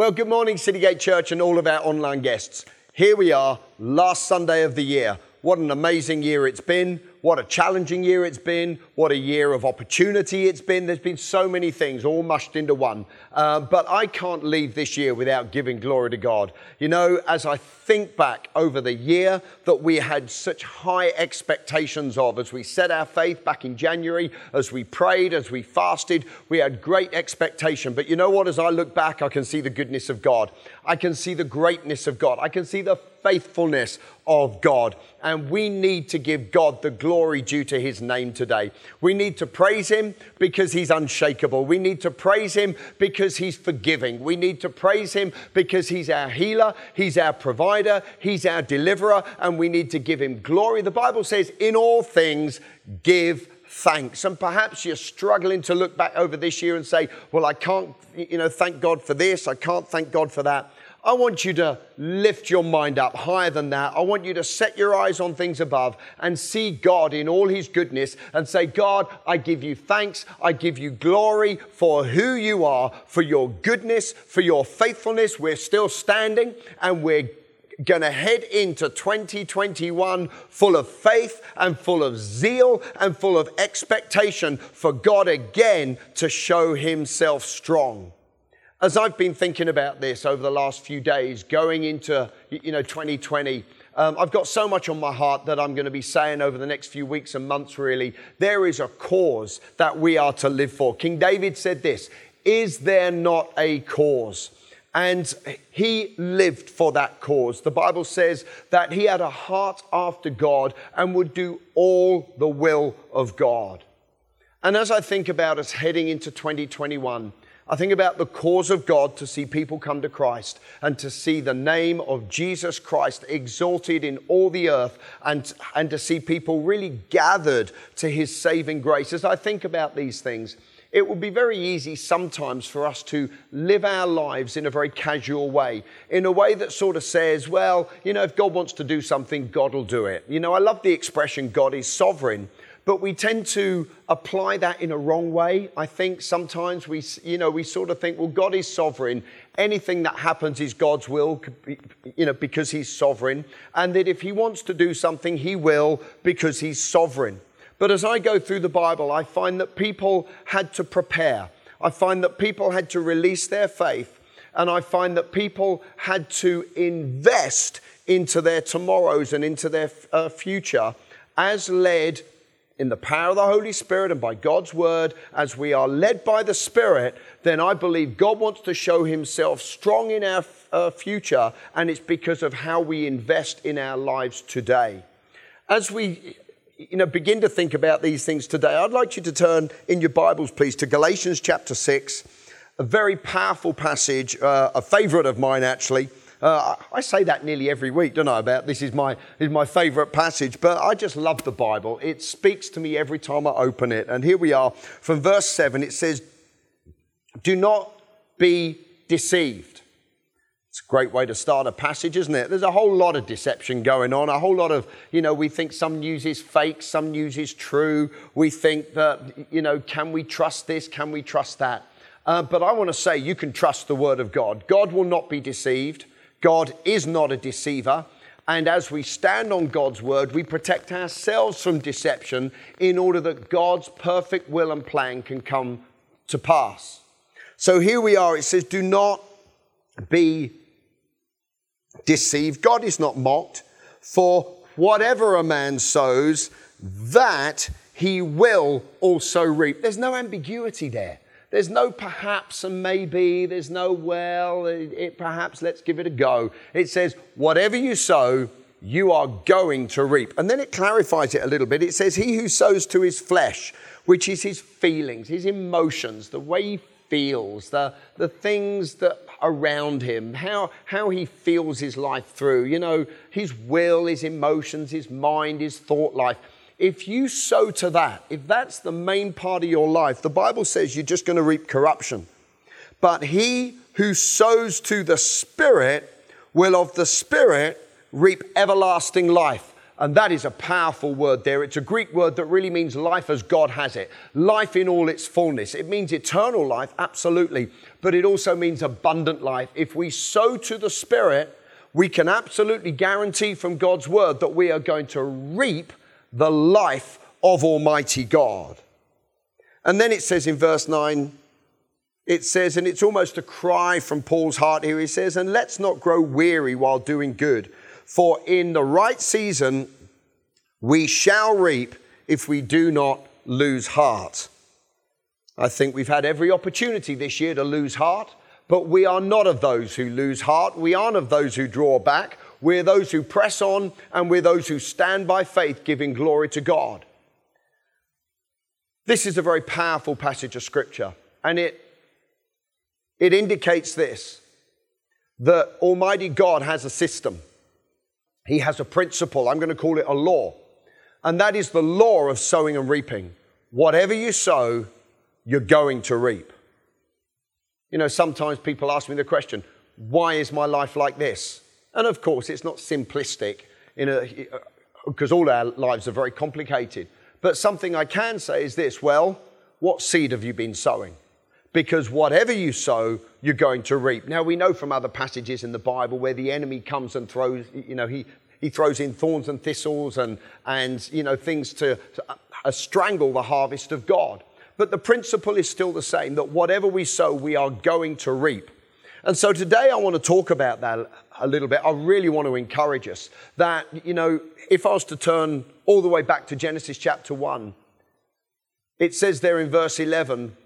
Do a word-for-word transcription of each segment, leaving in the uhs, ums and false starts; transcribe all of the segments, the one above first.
Well, good morning, Citygate Church and all of our online guests. Here we are, last Sunday of the year. What an amazing year it's been. What a challenging year it's been. What a year of opportunity it's been. There's been so many things all mushed into one. Uh, but I can't leave this year without giving glory to God. You know, as I think back over the year that we had such high expectations of, as we set our faith back in January, as we prayed, as we fasted, we had great expectation. But you know what? As I look back, I can see the goodness of God. I can see the greatness of God. I can see the faithfulness of God. And we need to give God the glory due to his name today. We need to praise him because he's unshakable. We need to praise him because he's forgiving. We need to praise him because he's our healer, he's our provider, he's our deliverer, and we need to give him glory. The Bible says, in all things, give thanks. And perhaps you're struggling to look back over this year and say, well, I can't, you know, thank God for this. I can't thank God for that. I want you to lift your mind up higher than that. I want you to set your eyes on things above and see God in all his goodness and say, God, I give you thanks. I give you glory for who you are, for your goodness, for your faithfulness. We're still standing and we're going to head into twenty twenty-one full of faith and full of zeal and full of expectation for God again to show himself strong. As I've been thinking about this over the last few days, going into, you know, twenty twenty, um, I've got so much on my heart that I'm going to be saying over the next few weeks and months, really. There is a cause that we are to live for. King David said this, is there not a cause? And he lived for that cause. The Bible says that he had a heart after God and would do all the will of God. And as I think about us heading into twenty twenty-one, I think about the cause of God to see people come to Christ and to see the name of Jesus Christ exalted in all the earth and, and to see people really gathered to his saving grace. As I think about these things, it would be very easy sometimes for us to live our lives in a very casual way, in a way that sort of says, well, you know, if God wants to do something, God will do it. You know, I love the expression, God is sovereign. But we tend to apply that in a wrong way. I think sometimes we, you know, we sort of think, well, God is sovereign. Anything that happens is God's will, you know, because he's sovereign. And that if he wants to do something, he will because he's sovereign. But as I go through the Bible, I find that people had to prepare. I find that people had to release their faith. And I find that people had to invest into their tomorrows and into their uh, future as led in the power of the Holy Spirit and by God's word, as we are led by the Spirit, then I believe God wants to show himself strong in our uh, future, and it's because of how we invest in our lives today. As we you know, begin to think about these things today, I'd like you to turn in your Bibles, please, to Galatians chapter six, a very powerful passage, uh, a favorite of mine, actually. Uh, I say that nearly every week, don't I, about this is my is my favourite passage, but I just love the Bible. It speaks to me every time I open it. And here we are from verse seven. It says, do not be deceived. It's a great way to start a passage, isn't it? There's a whole lot of deception going on, a whole lot of, you know, we think some news is fake, some news is true. We think that, you know, can we trust this? Can we trust that? Uh, but I want to say you can trust the word of God. God will not be deceived. God is not a deceiver, and as we stand on God's word, we protect ourselves from deception in order that God's perfect will and plan can come to pass. So here we are, it says, do not be deceived. God is not mocked, for whatever a man sows, that he will also reap. There's no ambiguity there. There's no perhaps and maybe, there's no, well, it, it perhaps, let's give it a go. It says, whatever you sow, you are going to reap. And then it clarifies it a little bit. It says, he who sows to his flesh, which is his feelings, his emotions, the way he feels, the, the things that around him, how, how he feels his life through, you know, his will, his emotions, his mind, his thought life. If you sow to that, if that's the main part of your life, the Bible says you're just going to reap corruption. But he who sows to the Spirit will of the Spirit reap everlasting life. And that is a powerful word there. It's a Greek word that really means life as God has it. Life in all its fullness. It means eternal life, absolutely. But it also means abundant life. If we sow to the Spirit, we can absolutely guarantee from God's word that we are going to reap the life of Almighty God. And then it says in verse nine, it says, and it's almost a cry from Paul's heart here. He says, and let's not grow weary while doing good, for in the right season we shall reap if we do not lose heart. I think we've had every opportunity this year to lose heart, but we are not of those who lose heart. We aren't of those who draw back. We're those who press on, and we're those who stand by faith, giving glory to God. This is a very powerful passage of Scripture, and it, it indicates this, that Almighty God has a system. He has a principle. I'm going to call it a law, and that is the law of sowing and reaping. Whatever you sow, you're going to reap. You know, sometimes people ask me the question, why is my life like this? And of course, it's not simplistic, in a, because all our lives are very complicated. But something I can say is this, well, what seed have you been sowing? Because whatever you sow, you're going to reap. Now, we know from other passages in the Bible where the enemy comes and throws, you know, he, he throws in thorns and thistles and, and you know, things to, to uh, strangle the harvest of God. But the principle is still the same, that whatever we sow, we are going to reap. And so today I want to talk about that a little bit. I really want to encourage us that, you know, if I was to turn all the way back to Genesis chapter one, it says there in verse eleven,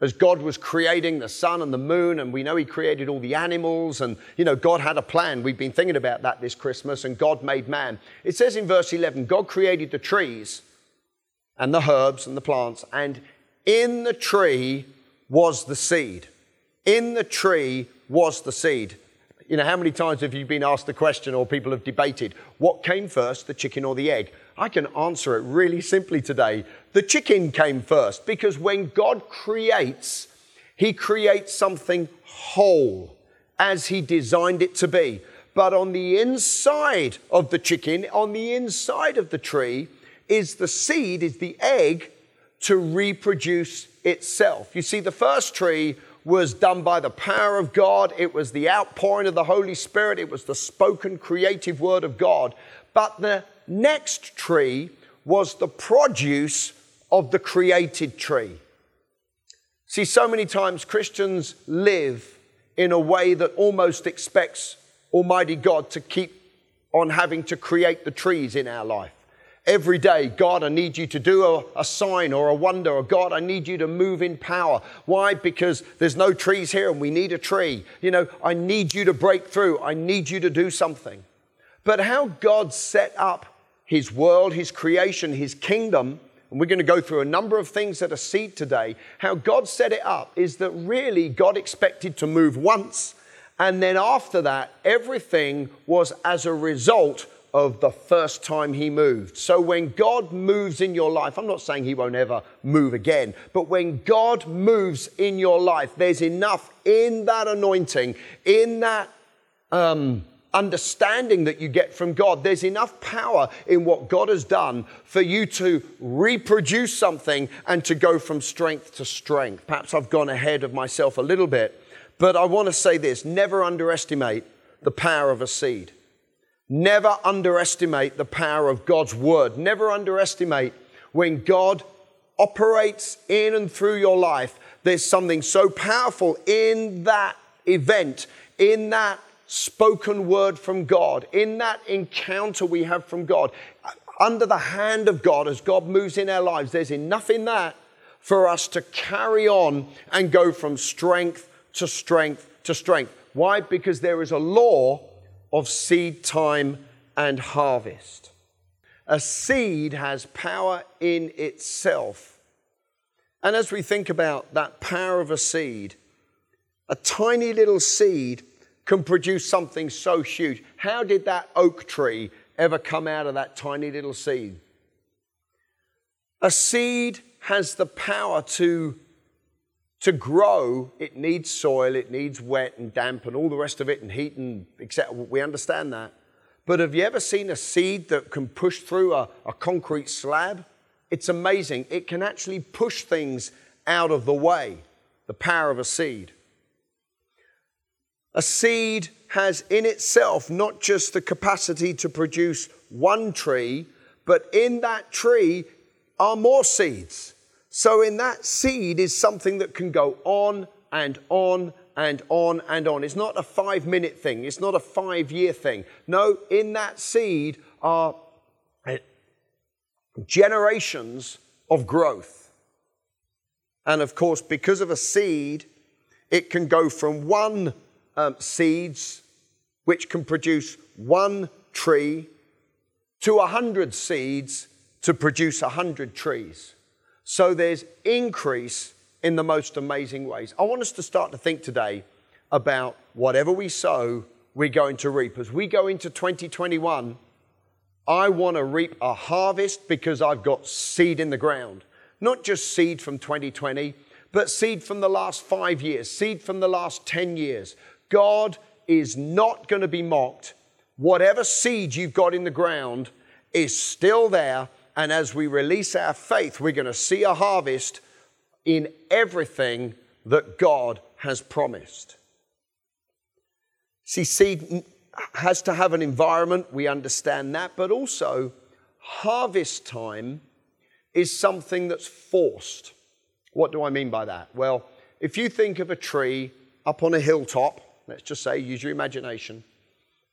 as God was creating the sun and the moon, and we know he created all the animals, and, you know, God had a plan. We've been thinking about that this Christmas, and God made man. It says in verse eleven, God created the trees and the herbs and the plants, and in the tree was the seed. In the tree was the seed. You know, how many times have you been asked the question, or people have debated, what came first, the chicken or the egg? I can answer it really simply today. The chicken came first, because when God creates, he creates something whole as he designed it to be. But on the inside of the chicken, on the inside of the tree, is the seed, is the egg, to reproduce itself. You see, the first tree was done by the power of God. It was the outpouring of the Holy Spirit. It was the spoken, creative word of God. But the next tree was the produce of the created tree. See, so many times Christians live in a way that almost expects Almighty God to keep on having to create the trees in our life. Every day, God, I need you to do a, a sign or a wonder, or God, I need you to move in power. Why? Because there's no trees here and we need a tree. You know, I need you to break through. I need you to do something. But how God set up his world, his creation, his kingdom, and we're going to go through a number of things that are seed today, how God set it up is that really God expected to move once, and then after that, everything was as a result of the first time he moved. So when God moves in your life, I'm not saying he won't ever move again, but when God moves in your life, there's enough in that anointing, in that um, understanding that you get from God, there's enough power in what God has done for you to reproduce something and to go from strength to strength. Perhaps I've gone ahead of myself a little bit, but I want to say this, never underestimate the power of a seed. Never underestimate the power of God's word. Never underestimate when God operates in and through your life. There's something so powerful in that event, in that spoken word from God, in that encounter we have from God. Under the hand of God, as God moves in our lives, there's enough in that for us to carry on and go from strength to strength to strength. Why? Because there is a law of seed time and harvest. A seed has power in itself. And as we think about that power of a seed, a tiny little seed can produce something so huge. How did that oak tree ever come out of that tiny little seed? A seed has the power to To grow, it needs soil, it needs wet and damp and all the rest of it, and heat and et cetera. We understand that. But have you ever seen a seed that can push through a, a concrete slab? It's amazing. It can actually push things out of the way, the power of a seed. A seed has in itself not just the capacity to produce one tree, but in that tree are more seeds. So in that seed is something that can go on and on and on and on. It's not a five-minute thing. It's not a five-year thing. No, in that seed are generations of growth. And of course, because of a seed, it can go from one um, seeds, which can produce one tree, to a hundred seeds to produce a hundred trees. So there's increase in the most amazing ways. I want us to start to think today about whatever we sow, we're going to reap. As we go into twenty twenty-one, I want to reap a harvest because I've got seed in the ground. Not just seed from twenty twenty, but seed from the last five years, seed from the last ten years. God is not going to be mocked. Whatever seed you've got in the ground is still there. And as we release our faith, we're going to see a harvest in everything that God has promised. See, seed has to have an environment. We understand that. But also, harvest time is something that's forced. What do I mean by that? Well, if you think of a tree up on a hilltop, let's just say, use your imagination,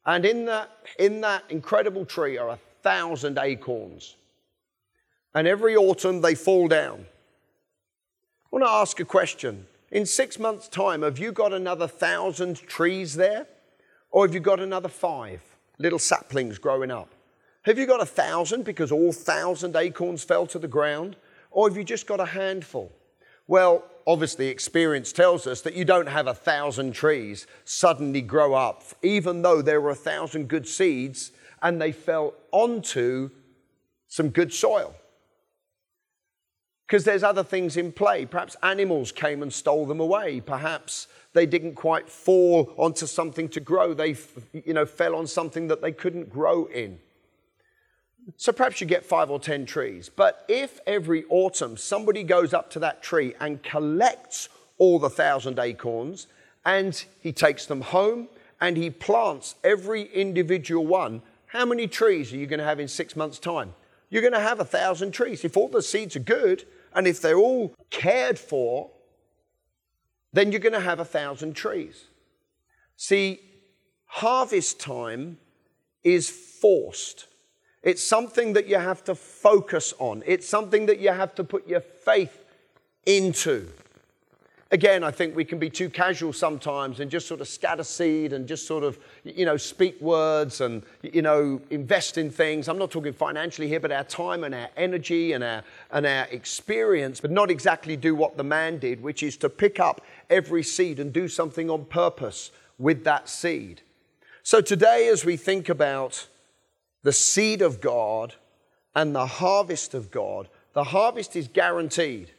and in that, in that incredible tree are a thousand acorns. And every autumn they fall down. I want to ask a question. In six months' time, have you got another thousand trees there? Or have you got another five little saplings growing up? Have you got a thousand because all thousand acorns fell to the ground? Or have you just got a handful? Well, obviously experience tells us that you don't have a thousand trees suddenly grow up, even though there were a thousand good seeds and they fell onto some good soil. Because there's other things in play. Perhaps animals came and stole them away. Perhaps they didn't quite fall onto something to grow. They, you know, fell on something that they couldn't grow in. So perhaps you get five or ten trees. But if every autumn somebody goes up to that tree and collects all the thousand acorns and he takes them home and he plants every individual one, how many trees are you going to have in six months' time? You're going to have a thousand trees. If all the seeds are good, and if they're all cared for, then you're going to have a thousand trees. See, harvest time is forced. It's something that you have to focus on. It's something that you have to put your faith into. Again, I think we can be too casual sometimes and just sort of scatter seed and just sort of, you know, speak words and, you know, invest in things. I'm not talking financially here, but our time and our energy and our and our experience, but not exactly do what the man did, which is to pick up every seed and do something on purpose with that seed. So today, as we think about the seed of God and the harvest of God, the harvest is guaranteed.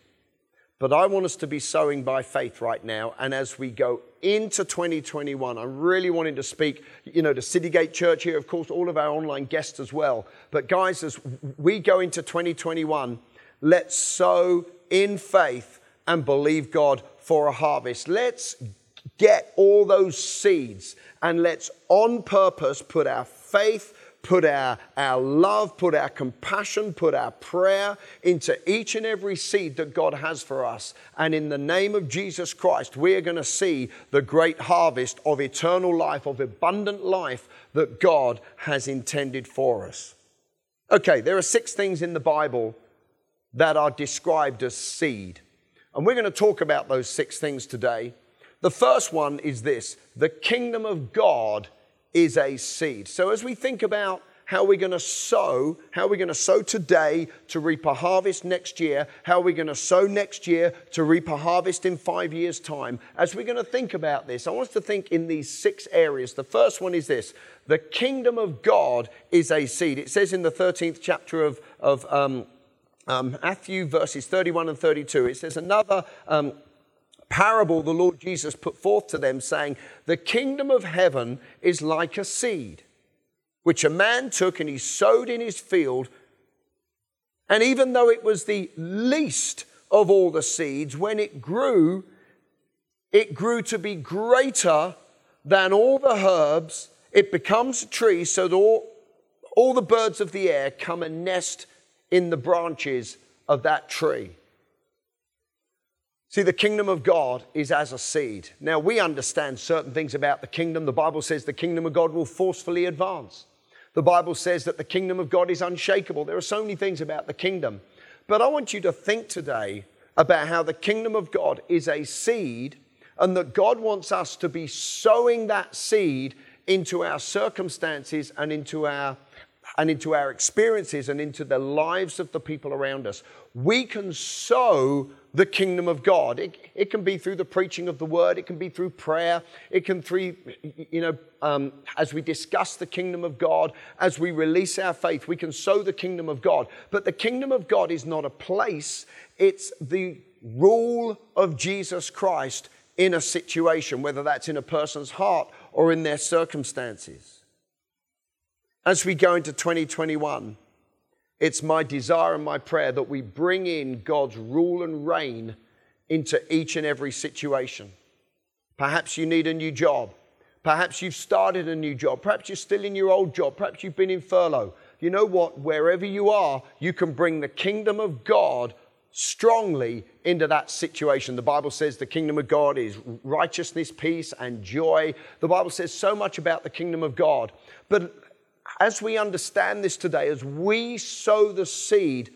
But I want us to be sowing by faith right now. And as we go into twenty twenty-one, I'm really wanting to speak, you know, to Citygate Church here, of course, all of our online guests as well. But guys, as we go into twenty twenty-one, let's sow in faith and believe God for a harvest. Let's get all those seeds and let's on purpose put our faith, put our, our love, put our compassion, put our prayer into each and every seed that God has for us. And in the name of Jesus Christ, we are going to see the great harvest of eternal life, of abundant life that God has intended for us. Okay, there are six things in the Bible that are described as seed. And we're going to talk about those six things today. The first one is this: the kingdom of God is a seed. So as we think about how we're going to sow, how we're going to sow today to reap a harvest next year, how we're going to sow next year to reap a harvest in five years' time, as we're going to think about this, I want us to think in these six areas. The first one is this: the kingdom of God is a seed. It says in the thirteenth chapter of, of um, um, Matthew, verses thirty-one and thirty-two, it says another um, parable the Lord Jesus put forth to them, saying, the kingdom of heaven is like a seed, which a man took and he sowed in his field. And even though it was the least of all the seeds, when it grew, it grew to be greater than all the herbs. It becomes a tree so that all, all the birds of the air come and nest in the branches of that tree. See, the kingdom of God is as a seed. Now, we understand certain things about the kingdom. The Bible says the kingdom of God will forcefully advance. The Bible says that the kingdom of God is unshakable. There are so many things about the kingdom. But I want you to think today about how the kingdom of God is a seed and that God wants us to be sowing that seed into our circumstances and into our and into our experiences and into the lives of the people around us. We can sow the kingdom of God. It, it can be through the preaching of the word. It can be through prayer. It can through, you know, um, as we discuss the kingdom of God, as we release our faith, we can sow the kingdom of God. But the kingdom of God is not a place. It's the rule of Jesus Christ in a situation, whether that's in a person's heart or in their circumstances. As we go into twenty twenty-one, it's my desire and my prayer that we bring in God's rule and reign into each and every situation. Perhaps you need a new job. Perhaps you've started a new job. Perhaps you're still in your old job. Perhaps you've been in furlough. You know what? Wherever you are, you can bring the kingdom of God strongly into that situation. The Bible says the kingdom of God is righteousness, peace, and joy. The Bible says so much about the kingdom of God. But as we understand this today, as we sow the seed,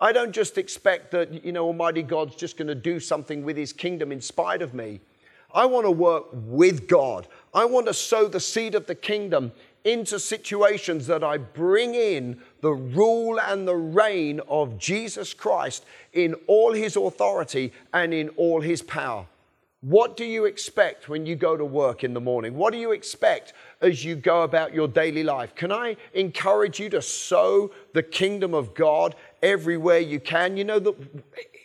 I don't just expect that, you know, Almighty God's just going to do something with his kingdom in spite of me. I want to work with God. I want to sow the seed of the kingdom into situations that I bring in the rule and the reign of Jesus Christ in all his authority and in all his power. What do you expect when you go to work in the morning? What do you expect as you go about your daily life? Can I encourage you to sow the kingdom of God everywhere you can? You know, that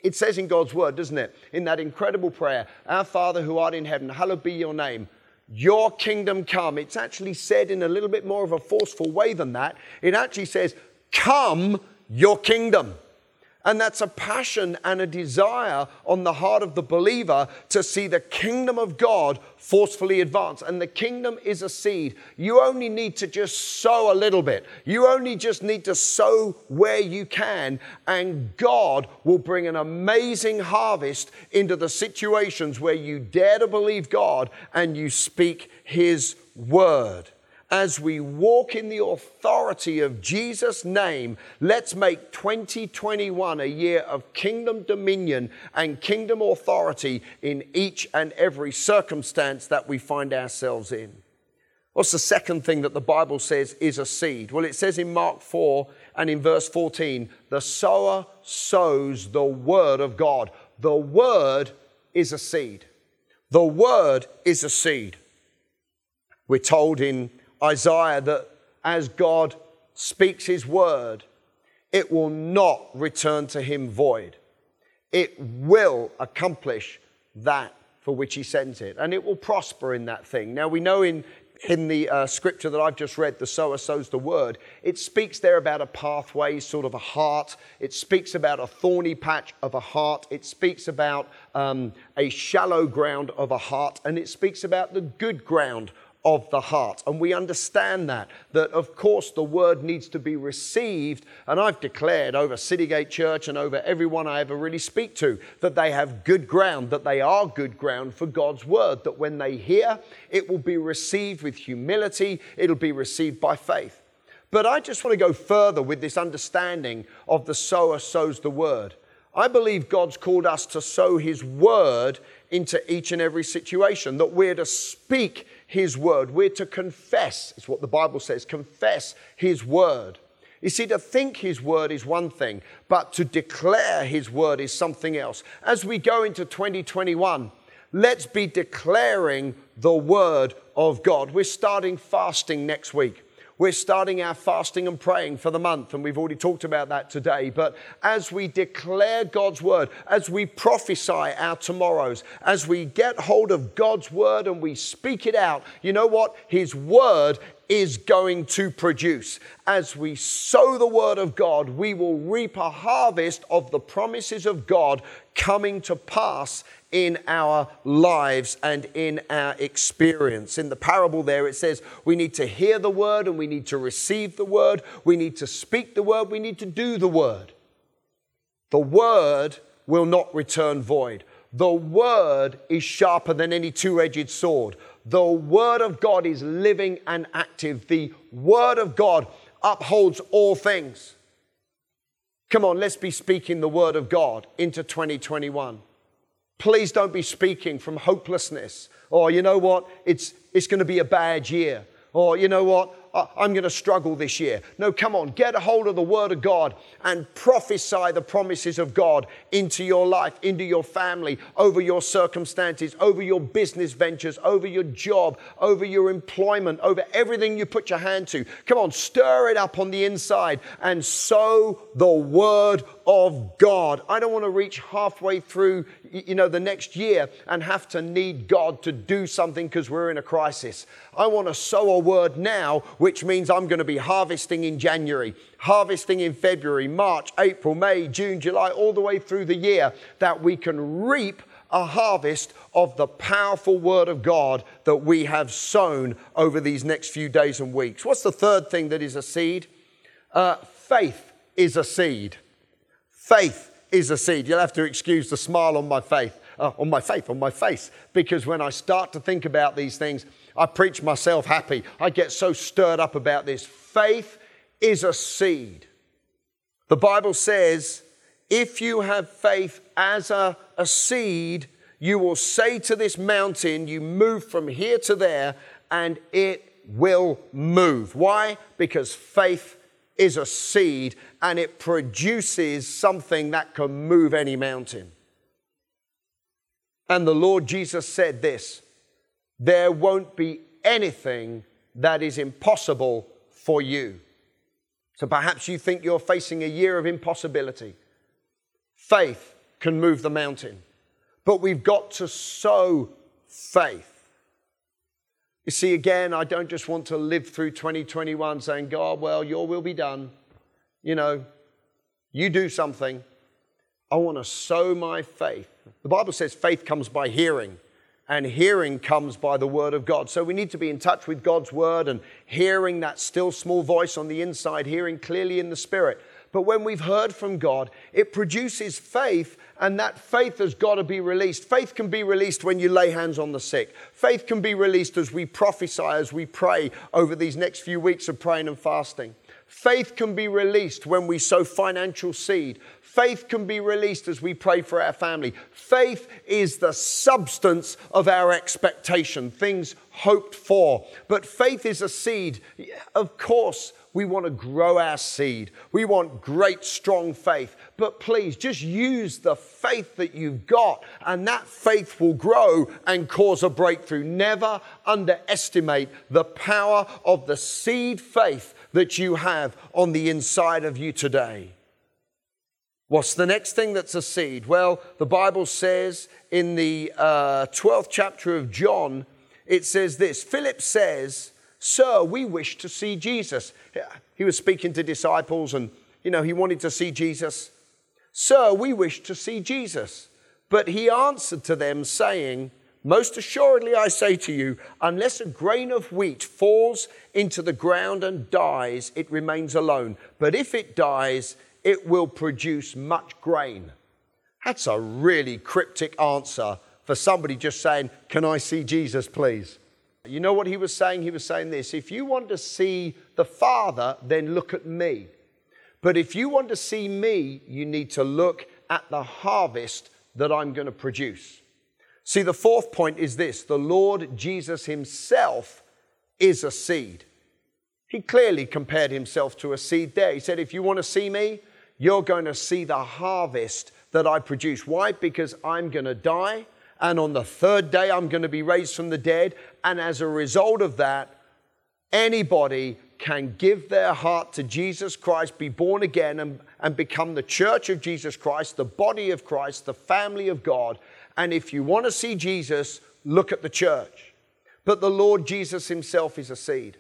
it says in God's word, doesn't it? In that incredible prayer, our Father who art in heaven, hallowed be your name. Your kingdom come. It's actually said in a little bit more of a forceful way than that. It actually says, come your kingdom. And that's a passion and a desire on the heart of the believer to see the kingdom of God forcefully advance. And the kingdom is a seed. You only need to just sow a little bit. You only just need to sow where you can. And God will bring an amazing harvest into the situations where you dare to believe God and you speak his word. As we walk in the authority of Jesus' name, let's make twenty twenty-one a year of kingdom dominion and kingdom authority in each and every circumstance that we find ourselves in. What's the second thing that the Bible says is a seed? Well, it says in Mark four and in verse fourteen, the sower sows the word of God. The word is a seed. The word is a seed. We're told in Isaiah that as God speaks his word, it will not return to him void. It will accomplish that for which he sends it, and it will prosper in that thing. Now we know in, in the uh, scripture that I've just read, the sower sows the word. It speaks there about a pathway, sort of a heart. It speaks about a thorny patch of a heart. It speaks about um, a shallow ground of a heart, and it speaks about the good ground of the heart. And we understand that, that of course the word needs to be received. And I've declared over Citygate Church and over everyone I ever really speak to that they have good ground, that they are good ground for God's word, that when they hear, it will be received with humility, it'll be received by faith. But I just want to go further with this understanding of the sower sows the word. I believe God's called us to sow his word into each and every situation, that we're to speak his word. We're to confess. It's what the Bible says. Confess his word. You see, to think his word is one thing, but to declare his word is something else. As we go into twenty twenty-one, let's be declaring the word of God. We're starting fasting next week. We're starting our fasting and praying for the month, and we've already talked about that today. But as we declare God's word, as we prophesy our tomorrows, as we get hold of God's word and we speak it out, you know what? His word is going to produce. As we sow the word of God, we will reap a harvest of the promises of God coming to pass in our lives and in our experience. In the parable there, it says we need to hear the word and we need to receive the word. We need to speak the word. We need to do the word. The word will not return void. The word is sharper than any two-edged sword. The word of God is living and active. The word of God upholds all things. Come on, let's be speaking the word of God into twenty twenty-one. Please don't be speaking from hopelessness. Or, you know what, it's it's going to be a bad year. Or, you know what, I'm going to struggle this year. No, come on, get a hold of the word of God and prophesy the promises of God into your life, into your family, over your circumstances, over your business ventures, over your job, over your employment, over everything you put your hand to. Come on, stir it up on the inside and sow the word of God. I don't want to reach halfway through, you know, the next year and have to need God to do something because we're in a crisis. I want to sow a word now, which means I'm going to be harvesting in January, harvesting in February, March, April, May, June, July, all the way through the year, that we can reap a harvest of the powerful word of God that we have sown over these next few days and weeks. What's the third thing that is a seed? Uh, faith is a seed. Faith is a seed. You'll have to excuse the smile on my face, uh, on my face, on my face, because when I start to think about these things, I preach myself happy. I get so stirred up about this. Faith is a seed. The Bible says, if you have faith as a, a seed, you will say to this mountain, you move from here to there, and it will move. Why? Because faith is a seed, and it produces something that can move any mountain. And the Lord Jesus said this, there won't be anything that is impossible for you. So perhaps you think you're facing a year of impossibility. Faith can move the mountain, but we've got to sow faith. You see, again, I don't just want to live through twenty twenty-one saying, God, well, your will be done. You know, you do something. I want to sow my faith. The Bible says faith comes by hearing, and hearing comes by the word of God. So we need to be in touch with God's word and hearing that still small voice on the inside, hearing clearly in the spirit. But when we've heard from God, it produces faith, and that faith has got to be released. Faith can be released when you lay hands on the sick. Faith can be released as we prophesy, as we pray over these next few weeks of praying and fasting. Faith can be released when we sow financial seed. Faith can be released as we pray for our family. Faith is the substance of our expectation, things hoped for. But faith is a seed. Of course, we want to grow our seed. We want great, strong faith. But please, just use the faith that you've got, and that faith will grow and cause a breakthrough. Never underestimate the power of the seed faith that you have on the inside of you today. What's the next thing that's a seed? Well, the Bible says in the uh, twelfth chapter of John, it says this, Philip says, Sir, we wish to see Jesus. He was speaking to disciples and, you know, he wanted to see Jesus. Sir, we wish to see Jesus. But he answered to them saying, Most assuredly I say to you, unless a grain of wheat falls into the ground and dies, it remains alone. But if it dies, it will produce much grain. That's a really cryptic answer for somebody just saying, Can I see Jesus, please? You know what he was saying? He was saying this, if you want to see the Father, then look at me. But if you want to see me, you need to look at the harvest that I'm going to produce. See, the fourth point is this, the Lord Jesus himself is a seed. He clearly compared himself to a seed there. He said, if you want to see me, you're going to see the harvest that I produce. Why? Because I'm going to die. And on the third day, I'm going to be raised from the dead. And as a result of that, anybody can give their heart to Jesus Christ, be born again, and, and become the church of Jesus Christ, the body of Christ, the family of God. And if you want to see Jesus, look at the church. But the Lord Jesus himself is a seed.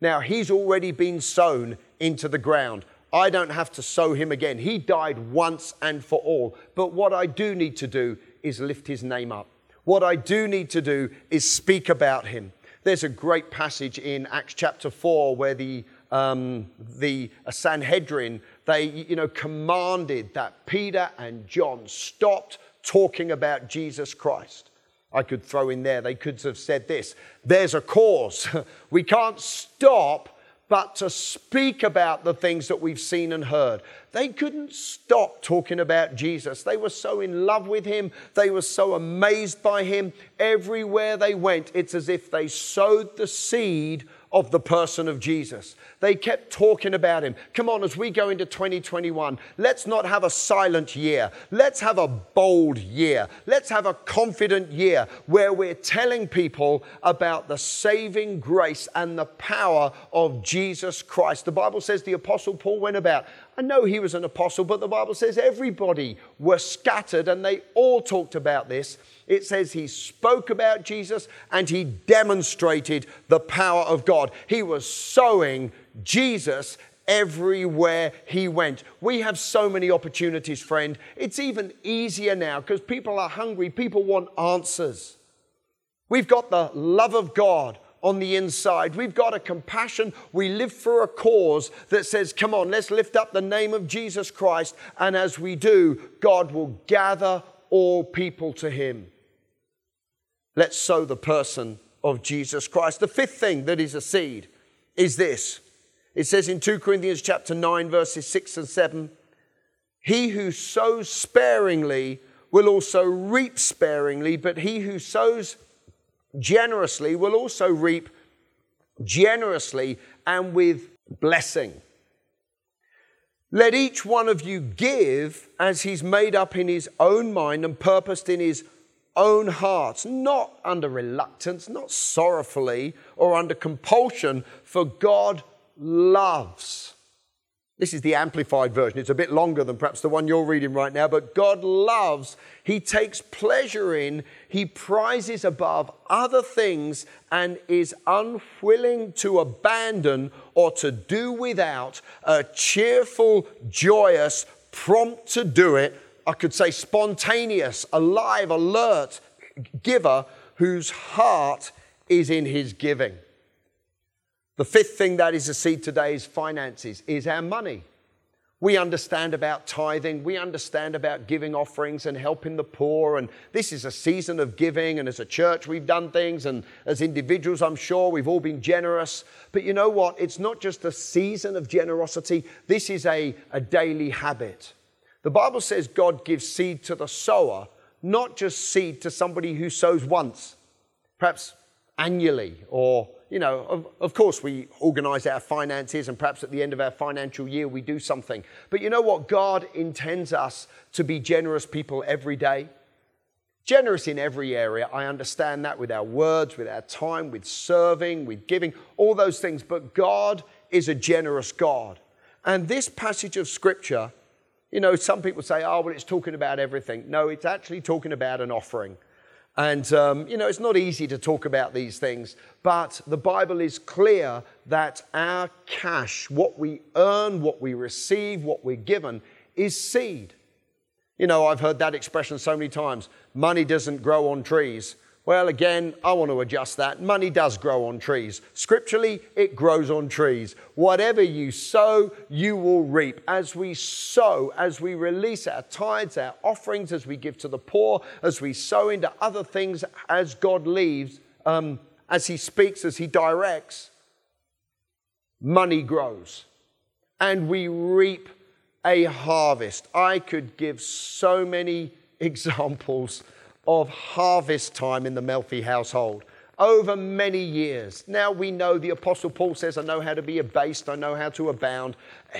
Now, he's already been sown into the ground. I don't have to sow him again. He died once and for all. But what I do need to do is lift his name up. What I do need to do is speak about him. There's a great passage in Acts chapter four where the um, the Sanhedrin, they you know commanded that Peter and John stopped talking about Jesus Christ. I could throw in there, they could have said this: there's a cause. We can't stop but to speak about the things that we've seen and heard. They couldn't stop talking about Jesus. They were so in love with him. They were so amazed by him. Everywhere they went, it's as if they sowed the seed of the person of Jesus. They kept talking about him. Come on, as we go into twenty twenty-one, let's not have a silent year. Let's have a bold year. Let's have a confident year where we're telling people about the saving grace and the power of Jesus Christ. The Bible says the Apostle Paul went about. I know he was an apostle, but the Bible says everybody were scattered and they all talked about this. It says he spoke about Jesus and he demonstrated the power of God. He was sowing Jesus everywhere he went. We have so many opportunities, friend. It's even easier now because people are hungry. People want answers. We've got the love of God on the inside. We've got a compassion. We live for a cause that says, come on, let's lift up the name of Jesus Christ. And as we do, God will gather all people to him. Let's sow the person of Jesus Christ. The fifth thing that is a seed is this. It says in Second Corinthians chapter nine, verses six and seven, he who sows sparingly will also reap sparingly, but he who sows generously will also reap generously and with blessing. Let each one of you give as he's made up in his own mind and purposed in his own heart, not under reluctance, not sorrowfully or under compulsion, for God loves. This is the amplified version. It's a bit longer than perhaps the one you're reading right now, but God loves, he takes pleasure in, he prizes above other things and is unwilling to abandon or to do without a cheerful, joyous, prompt to do it, I could say spontaneous, alive, alert giver whose heart is in his giving. The fifth thing that is a seed today is finances, is our money. We understand about tithing. We understand about giving offerings and helping the poor. And this is a season of giving. And as a church, we've done things. And as individuals, I'm sure we've all been generous. But you know what? It's not just a season of generosity. This is a, a daily habit. The Bible says God gives seed to the sower, not just seed to somebody who sows once, perhaps annually or You know, of, of course we organize our finances and perhaps at the end of our financial year we do something. But you know what? God intends us to be generous people every day. Generous in every area. I understand that with our words, with our time, with serving, with giving, all those things. But God is a generous God. And this passage of Scripture, you know, some people say, oh, well, it's talking about everything. No, it's actually talking about an offering. And, um, you know, it's not easy to talk about these things, but the Bible is clear that our cash, what we earn, what we receive, what we're given, is seed. You know, I've heard that expression so many times, money doesn't grow on trees. Well, again, I want to adjust that. Money does grow on trees. Scripturally, it grows on trees. Whatever you sow, you will reap. As we sow, as we release our tithes, our offerings, as we give to the poor, as we sow into other things, as God leads, um, as he speaks, as he directs, money grows. And we reap a harvest. I could give so many examples of harvest time in the Melfi household over many years. Now we know the Apostle Paul says, I know how to be abased, I know how to abound.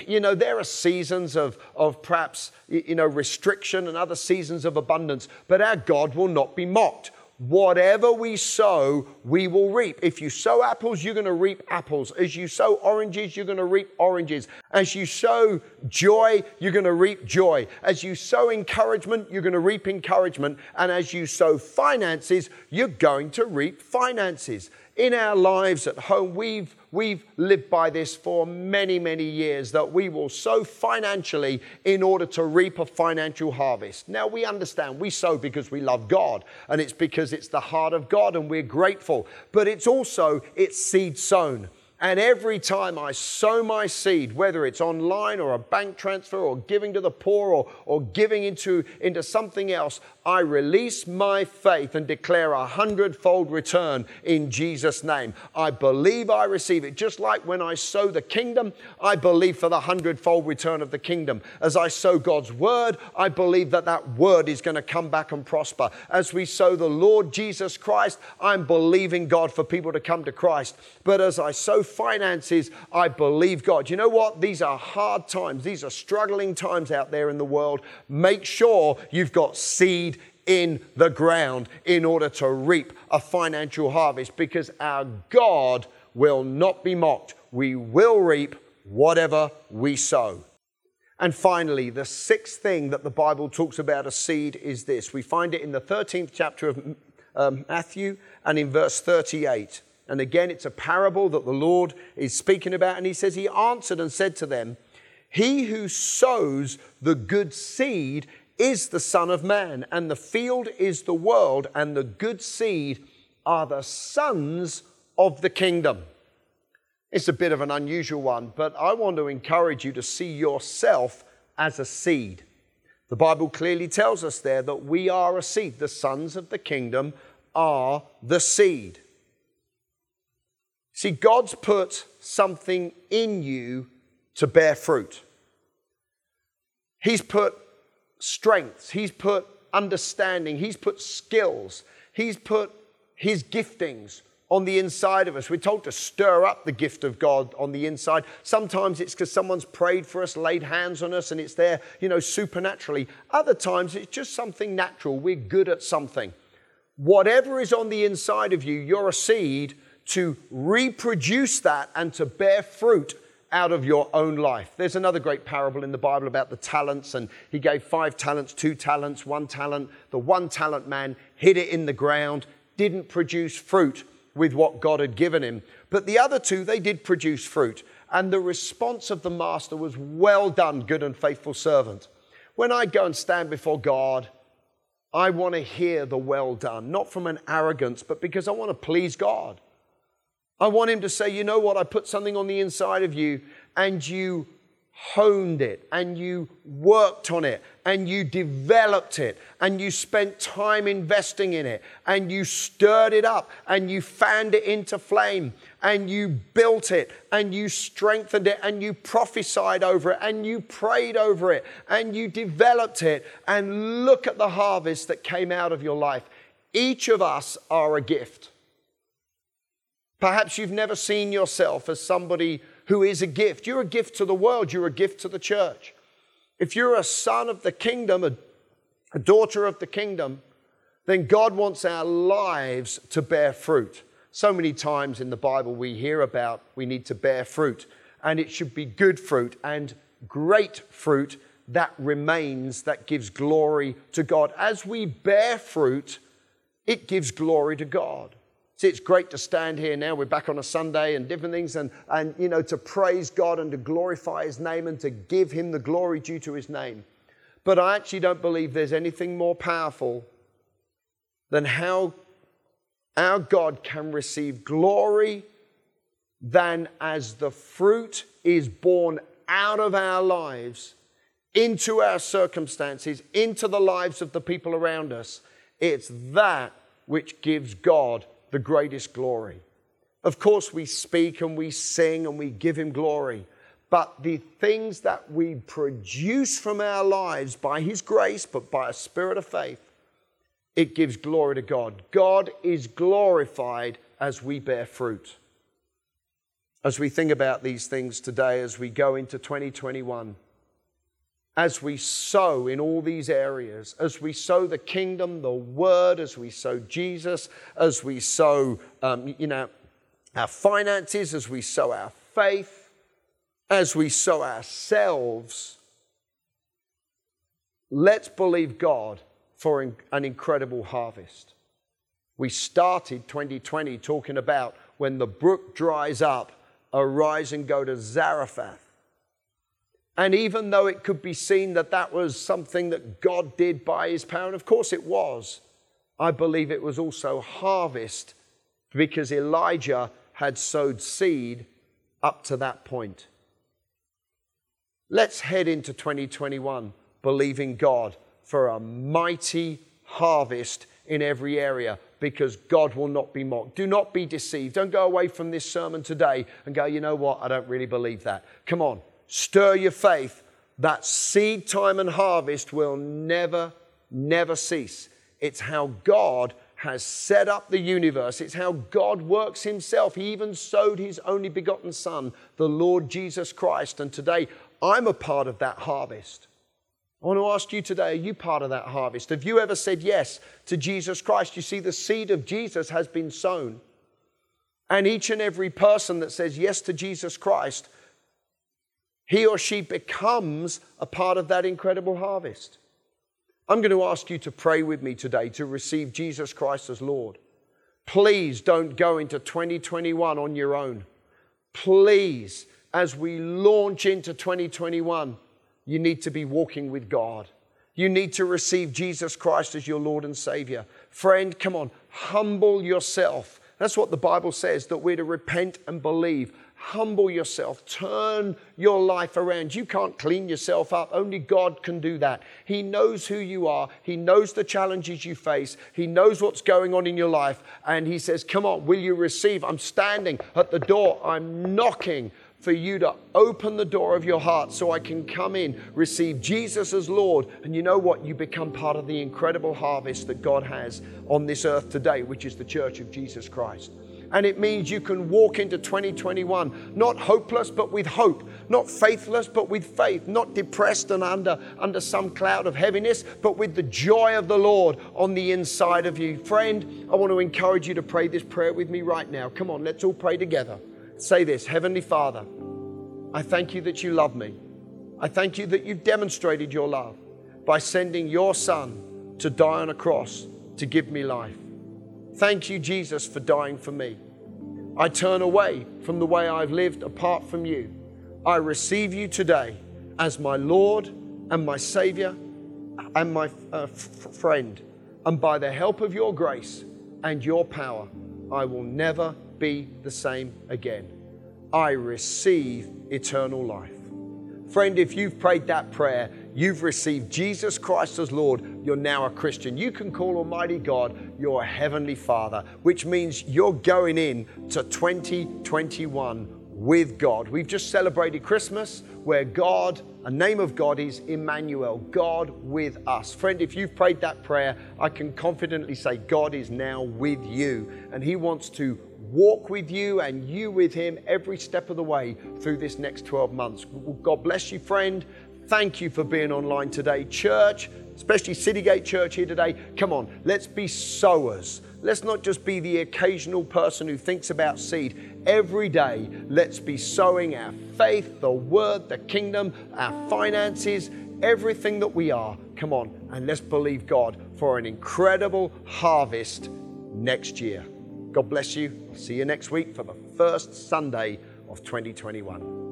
You know, there are seasons of, of perhaps, you know, restriction and other seasons of abundance, but our God will not be mocked. Whatever we sow, we will reap. If you sow apples, you're going to reap apples. As you sow oranges, you're going to reap oranges. As you sow joy, you're going to reap joy. As you sow encouragement, you're going to reap encouragement. And as you sow finances, you're going to reap finances. In our lives at home, we've we've lived by this for many, many years, that we will sow financially in order to reap a financial harvest. Now, we understand we sow because we love God, and it's because it's the heart of God, and we're grateful. But it's also, it's seed sown. And every time I sow my seed, whether it's online or a bank transfer or giving to the poor or, or giving into, into something else, I release my faith and declare a hundredfold return in Jesus' name. I believe I receive it. Just like when I sow the kingdom, I believe for the hundredfold return of the kingdom. As I sow God's word, I believe that that word is going to come back and prosper. As we sow the Lord Jesus Christ, I'm believing God for people to come to Christ. But as I sow finances, I believe God. You know what? These are hard times. These are struggling times out there in the world. Make sure you've got seed in the ground in order to reap a financial harvest, because our God will not be mocked. We will reap whatever we sow. And finally, the sixth thing that the Bible talks about a seed is this. We find it in the thirteenth chapter of um, Matthew and in verse thirty-eight. And again, it's a parable that the Lord is speaking about. And he says, he answered and said to them, he who sows the good seed is the Son of Man, and the field is the world, and the good seed are the sons of the kingdom. It's a bit of an unusual one, but I want to encourage you to see yourself as a seed. The Bible clearly tells us there that we are a seed. The sons of the kingdom are the seed. See, God's put something in you to bear fruit. He's put strengths. He's put understanding. He's put skills. He's put his giftings on the inside of us. We're told to stir up the gift of God on the inside. Sometimes it's because someone's prayed for us, laid hands on us, and it's there, you know, supernaturally. Other times it's just something natural. We're good at something. Whatever is on the inside of you, you're a seed to reproduce that and to bear fruit out of your own life. There's another great parable in the Bible about the talents, and he gave five talents, two talents, one talent. The one talent man hid it in the ground, didn't produce fruit with what God had given him. But the other two, they did produce fruit. And the response of the master was, well done, good and faithful servant. When I go and stand before God, I want to hear the well done, not from an arrogance, but because I want to please God. I want him to say, you know what, I put something on the inside of you, and you honed it, and you worked on it, and you developed it, and you spent time investing in it, and you stirred it up, and you fanned it into flame, and you built it, and you strengthened it, and you prophesied over it, and you prayed over it, and you developed it, and look at the harvest that came out of your life. Each of us are a gift. Perhaps you've never seen yourself as somebody who is a gift. You're a gift to the world. You're a gift to the church. If you're a son of the kingdom, a, a daughter of the kingdom, then God wants our lives to bear fruit. So many times in the Bible we hear about we need to bear fruit, and it should be good fruit and great fruit that remains, that gives glory to God. As we bear fruit, it gives glory to God. See, it's great to stand here now. We're back on a Sunday and different things, and, and you know, to praise God and to glorify his name and to give him the glory due to his name. But I actually don't believe there's anything more powerful than how our God can receive glory than as the fruit is born out of our lives, into our circumstances, into the lives of the people around us. It's that which gives God the greatest glory. Of course, we speak and we sing and we give him glory, but the things that we produce from our lives by his grace, but by a spirit of faith, it gives glory to God. God is glorified as we bear fruit. As we think about these things today, as we go into twenty twenty-one, as we sow in all these areas, as we sow the kingdom, the word, as we sow Jesus, as we sow, um, you know, our finances, as we sow our faith, as we sow ourselves, let's believe God for an incredible harvest. We started twenty twenty talking about when the brook dries up, arise and go to Zarephath. And even though it could be seen that that was something that God did by his power, and of course it was, I believe it was also harvest because Elijah had sowed seed up to that point. Let's head into twenty twenty-one believing God for a mighty harvest in every area, because God will not be mocked. Do not be deceived. Don't go away from this sermon today and go, you know what, I don't really believe that. Come on. Stir your faith. That seed time and harvest will never, never cease. It's how God has set up the universe. It's how God works himself. He even sowed his only begotten Son, the Lord Jesus Christ. And today, I'm a part of that harvest. I want to ask you today, are you part of that harvest? Have you ever said yes to Jesus Christ? You see, the seed of Jesus has been sown. And each and every person that says yes to Jesus Christ, he or she becomes a part of that incredible harvest. I'm going to ask you to pray with me today to receive Jesus Christ as Lord. Please don't go into twenty twenty-one on your own. Please, as we launch into twenty twenty-one, you need to be walking with God. You need to receive Jesus Christ as your Lord and Savior. Friend, come on, humble yourself. That's what the Bible says, that we're to repent and believe. Humble yourself. Turn your life around. You can't clean yourself up. Only God can do that. He knows who you are. He knows the challenges you face. He knows what's going on in your life. And he says, come on, will you receive? I'm standing at the door. I'm knocking for you to open the door of your heart so I can come in, receive Jesus as Lord. And you know what? You become part of the incredible harvest that God has on this earth today, which is the Church of Jesus Christ. And it means you can walk into twenty twenty-one, not hopeless, but with hope, not faithless, but with faith, not depressed and under, under some cloud of heaviness, but with the joy of the Lord on the inside of you. Friend, I want to encourage you to pray this prayer with me right now. Come on, let's all pray together. Say this, Heavenly Father, I thank you that you love me. I thank you that you've demonstrated your love by sending your Son to die on a cross to give me life. Thank you, Jesus, for dying for me. I turn away from the way I've lived apart from you. I receive you today as my Lord and my Savior and my uh, f- friend. And by the help of your grace and your power, I will never be the same again. I receive eternal life. Friend, if you've prayed that prayer, you've received Jesus Christ as Lord. You're now a Christian. You can call Almighty God your Heavenly Father, which means you're going in to twenty twenty-one with God. We've just celebrated Christmas, where God, the name of God is Emmanuel, God with us. Friend, if you've prayed that prayer, I can confidently say God is now with you, and he wants to walk with you and you with him every step of the way through this next twelve months. God bless you, friend. Thank you for being online today. Church, especially Citygate Church here today, come on, let's be sowers. Let's not just be the occasional person who thinks about seed. Every day, let's be sowing our faith, the word, the kingdom, our finances, everything that we are. Come on, and let's believe God for an incredible harvest next year. God bless you. See you next week for the first Sunday of twenty twenty-one.